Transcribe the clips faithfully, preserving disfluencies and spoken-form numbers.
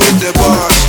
with the boss.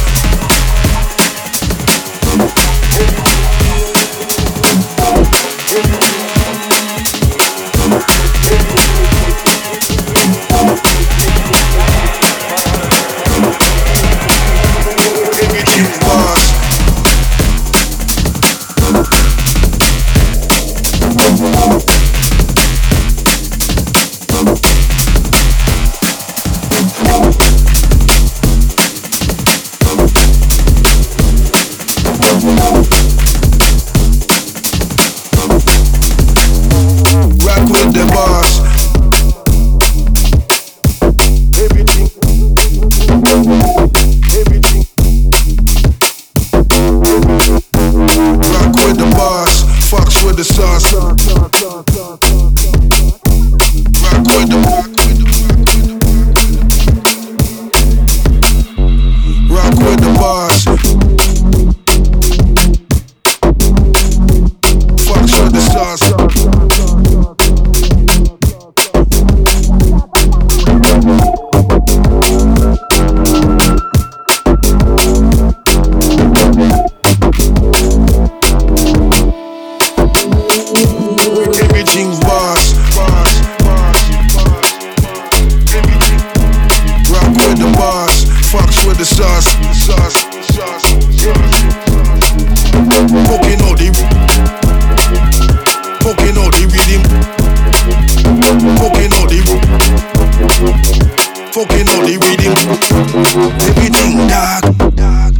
The sauce. Rock with the rock. Rock with the bars. Fuck with the sauce. Everything's boss, boss, boss, boss, boss. Everything. Rock with the boss, fucks with the sauce, sauce, sauce, sauce. Poking all the, poking all the rhythm, poking all the, poking all the rhythm. Everything dark, dark.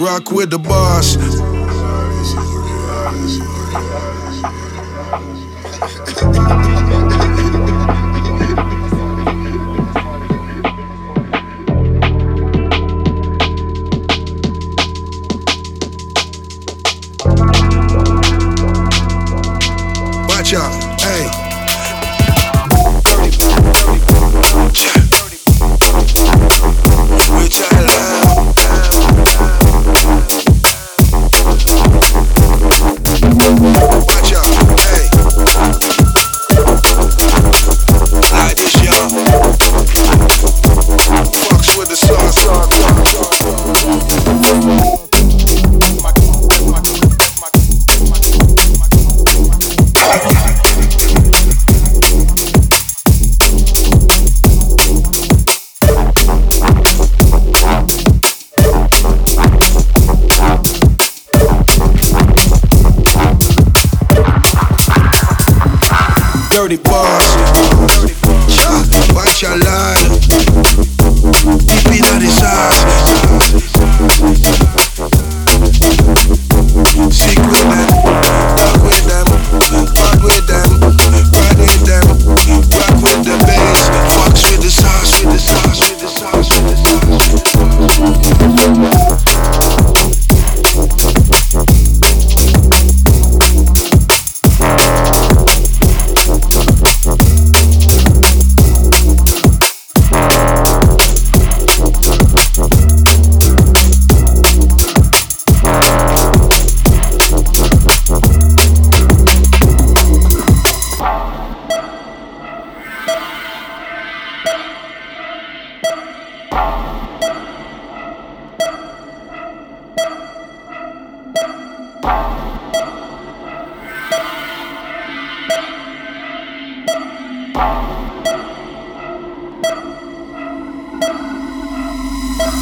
Rock with the boss. Watch out, hey. Dirty bars, yeah, watch your line. Deep in the sides. Sick with them, rock with them, rock with them, ride with them, rock with the bass, fucks with the sauce, with the sauce, with the sauce, with the sauce.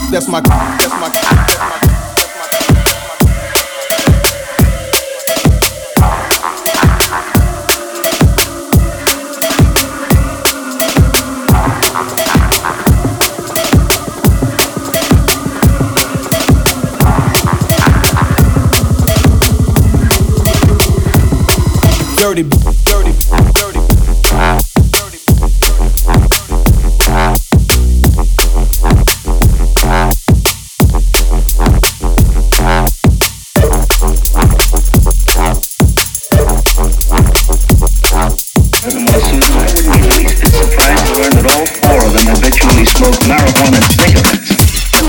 That's my, that's my, that's my. dirty, dirty, dirty, dirty,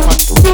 As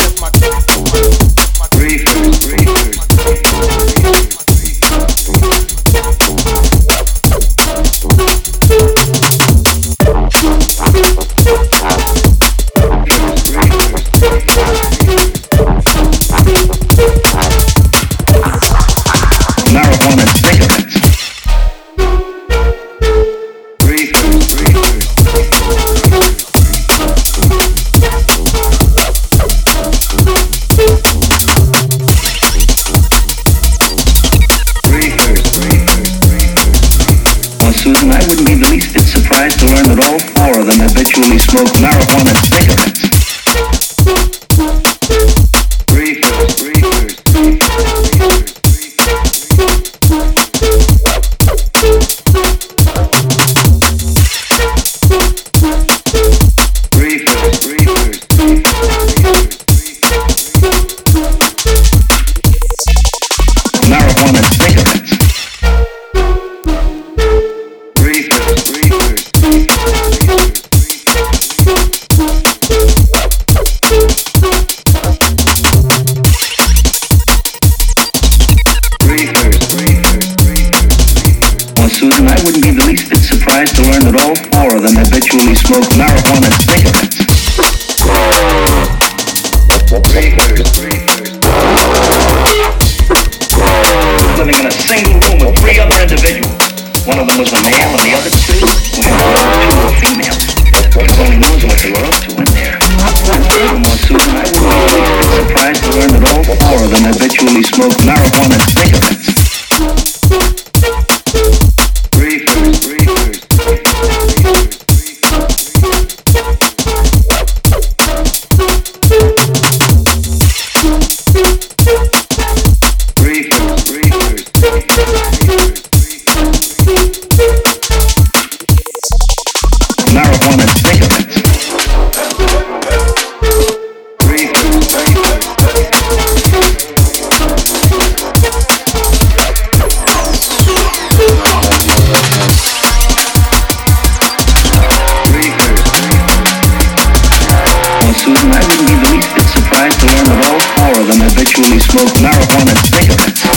soon as I released this surprise, I learned that all four of them habitually smoked marijuana and cigarettes. Susan, I wouldn't be the least bit surprised to learn that all four of them habitually smoke marijuana and cigarettes. Susan, I wouldn't be the least bit surprised to learn that all four of them habitually smoke marijuana and cigarettes. Living in a single room with three other individuals. One of them was a male and the other two were females. God only knows what they were up to in there. Furthermore, Susan, I wouldn't be the least bit surprised to learn that all four of them habitually smoke marijuana and cigarettes. Habitually smoke marijuana and cigarettes.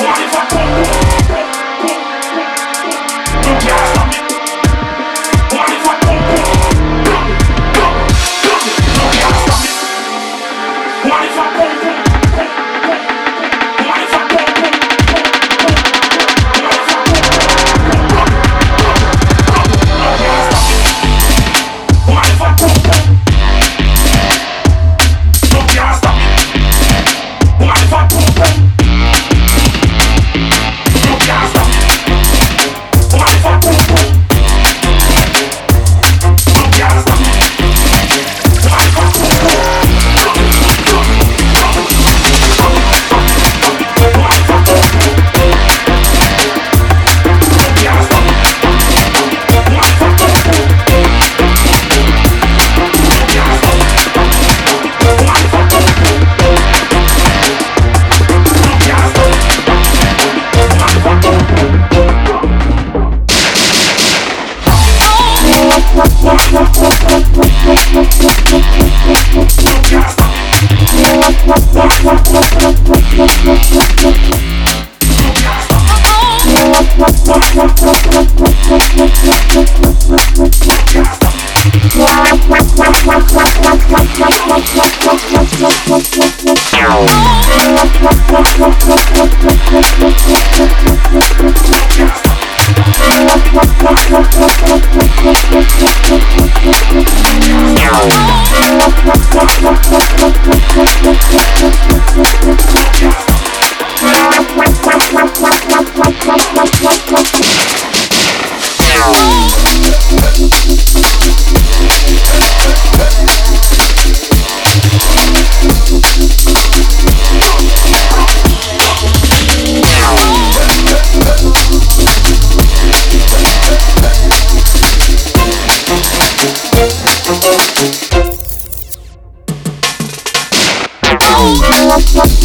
Why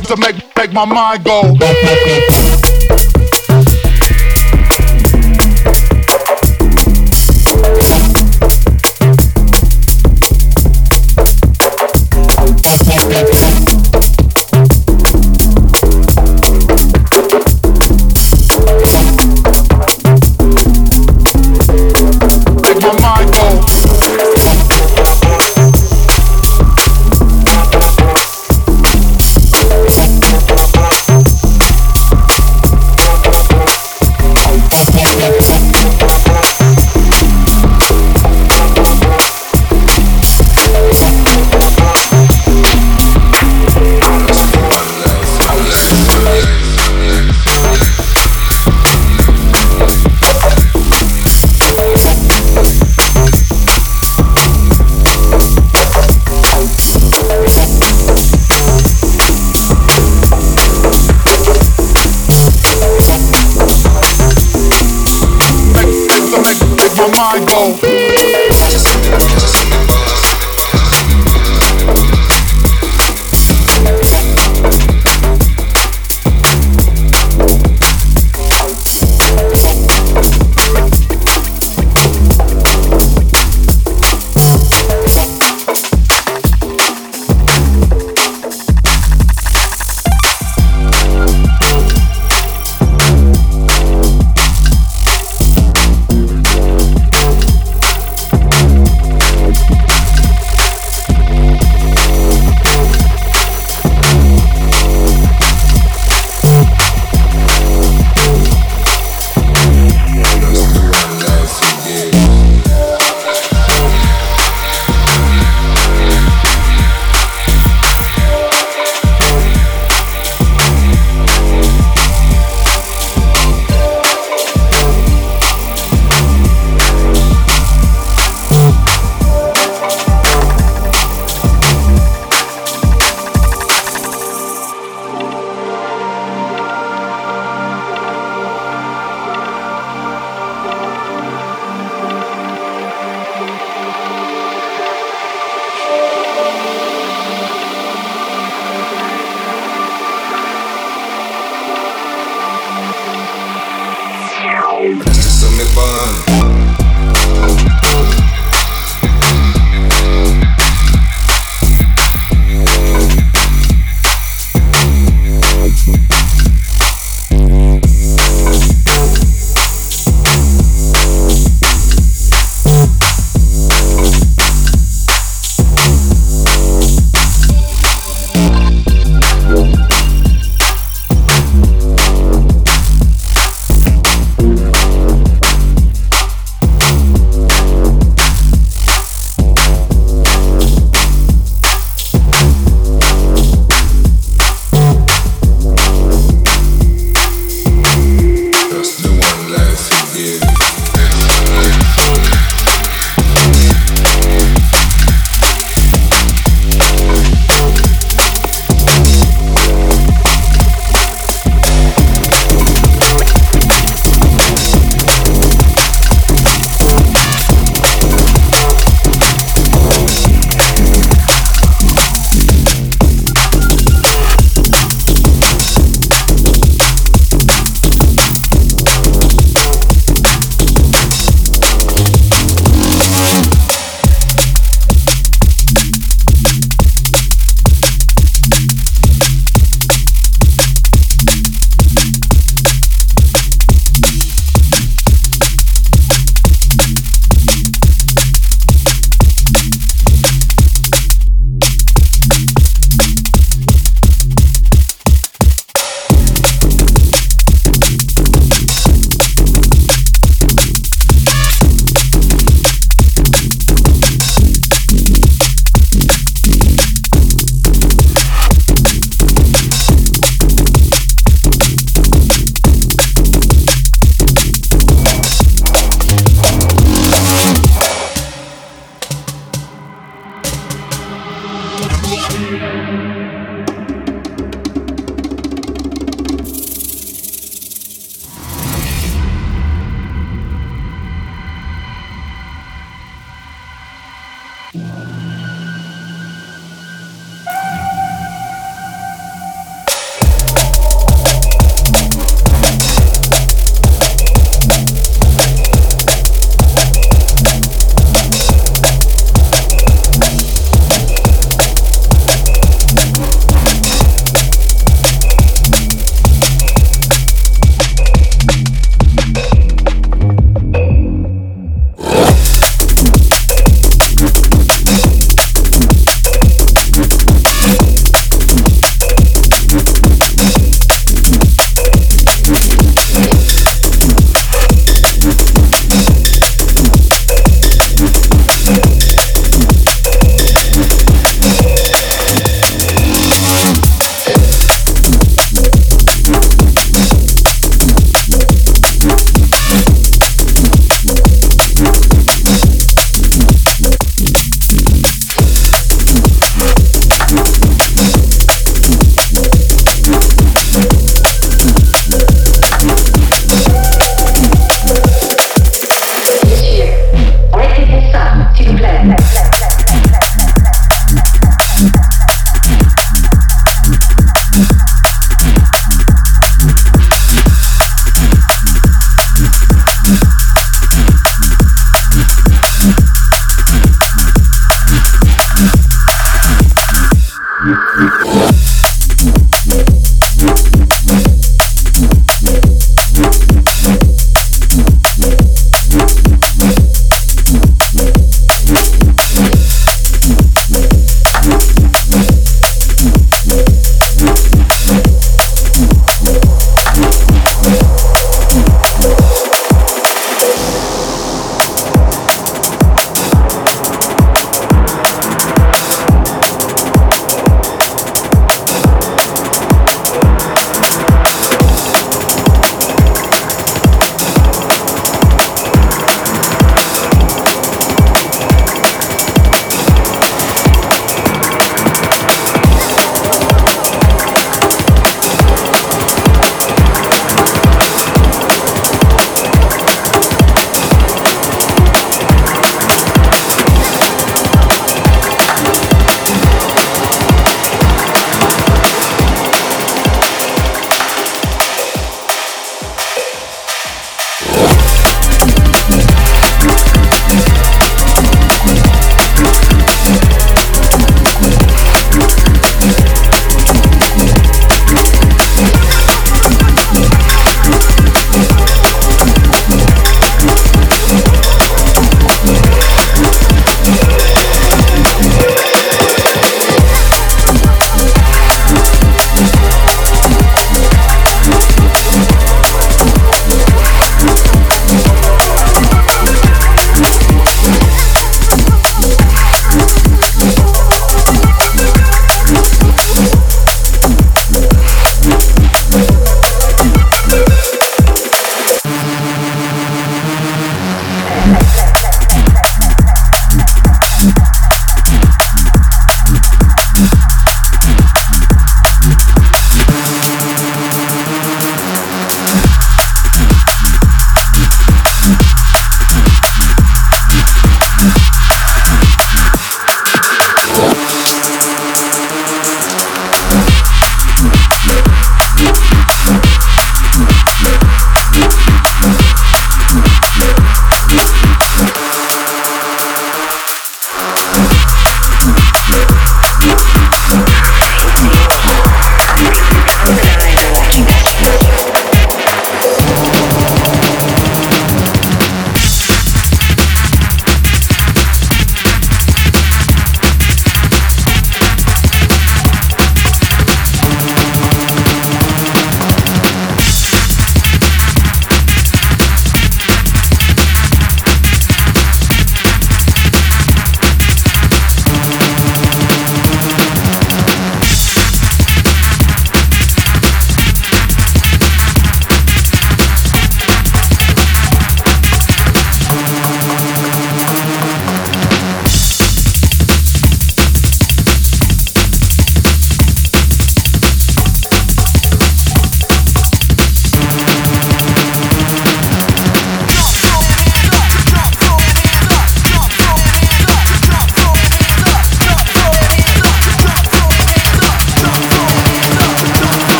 To make make my mind go.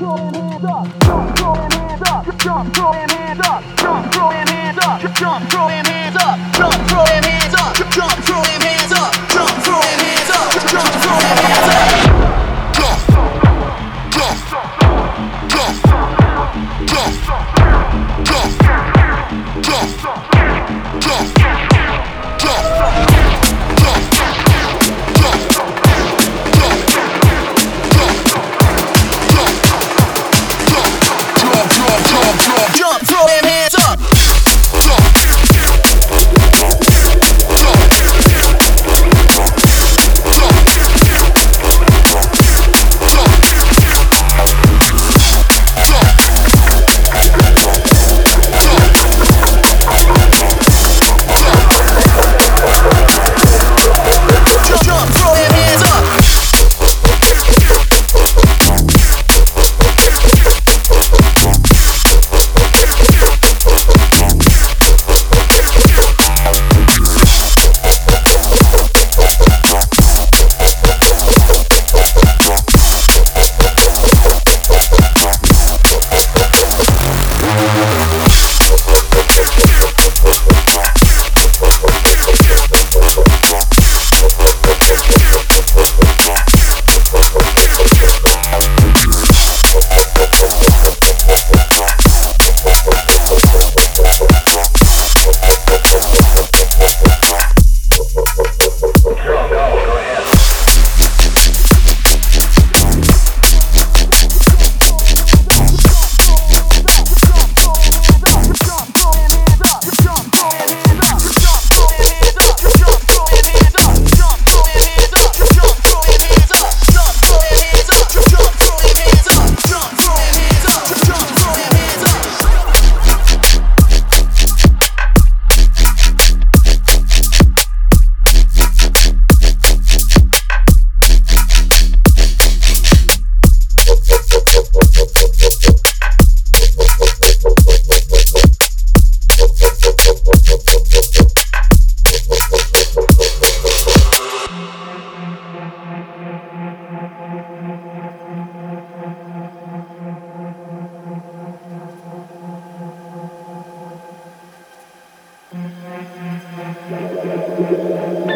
throwing hands up, jump, throwing hands up, jump, throwing hands up, jump, throwing hands up, jump, throwing hands up, jump, throwing hands up, jump, throwing hands up, jump, throwing hands up, jump, throwing hands up, jump, jump, jump, jump, jump, jump, jump, jump, jump.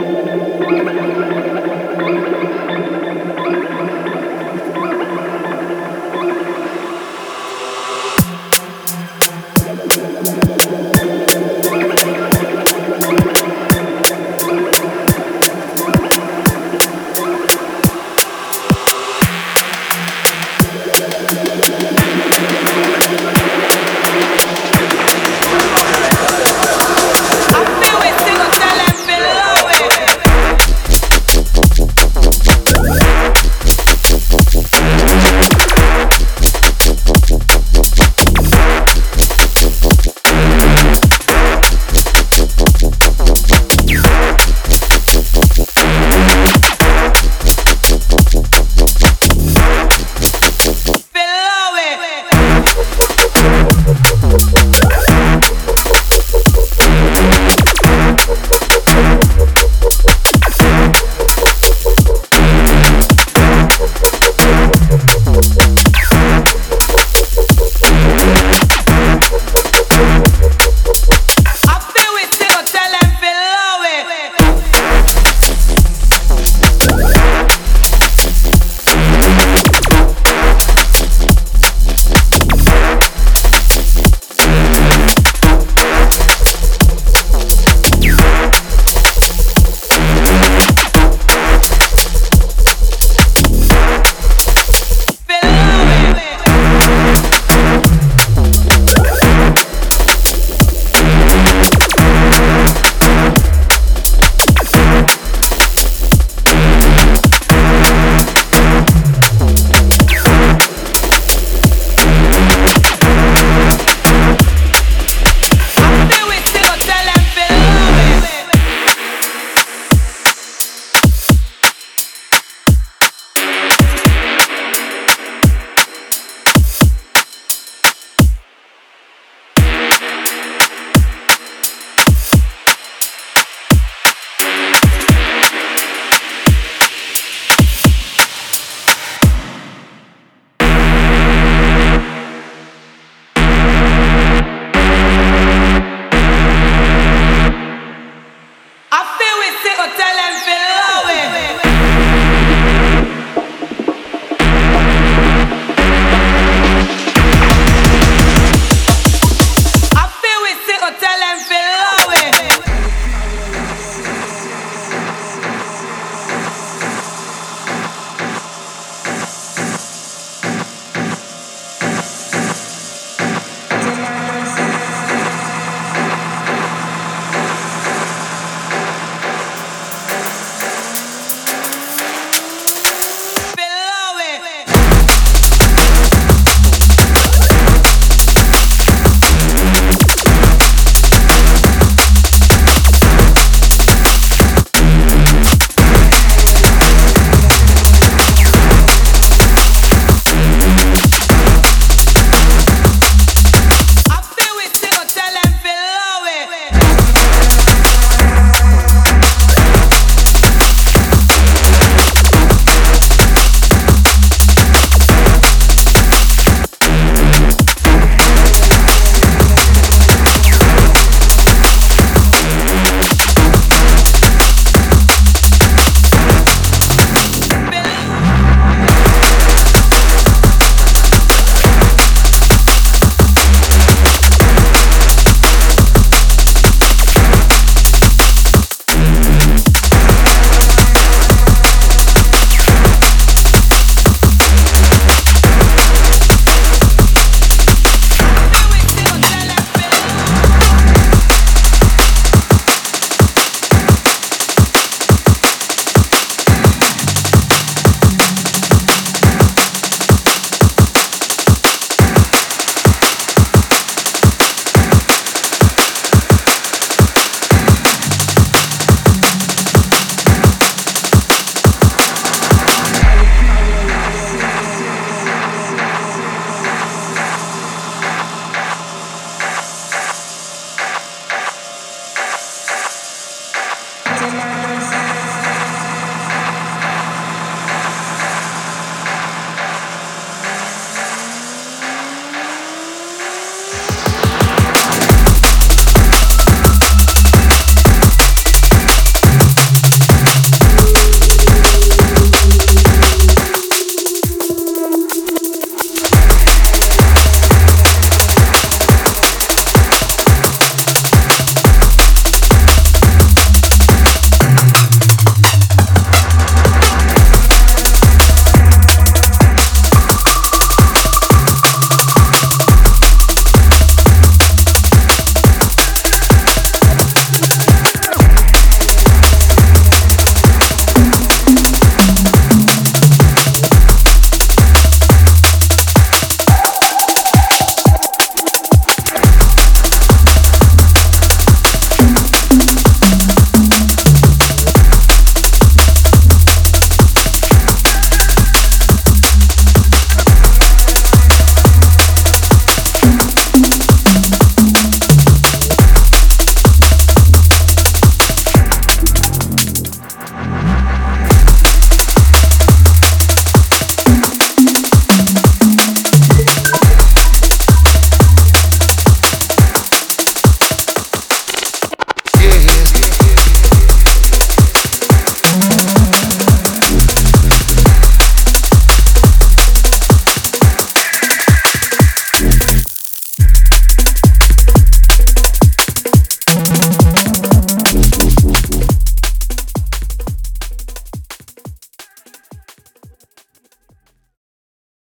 Thank you.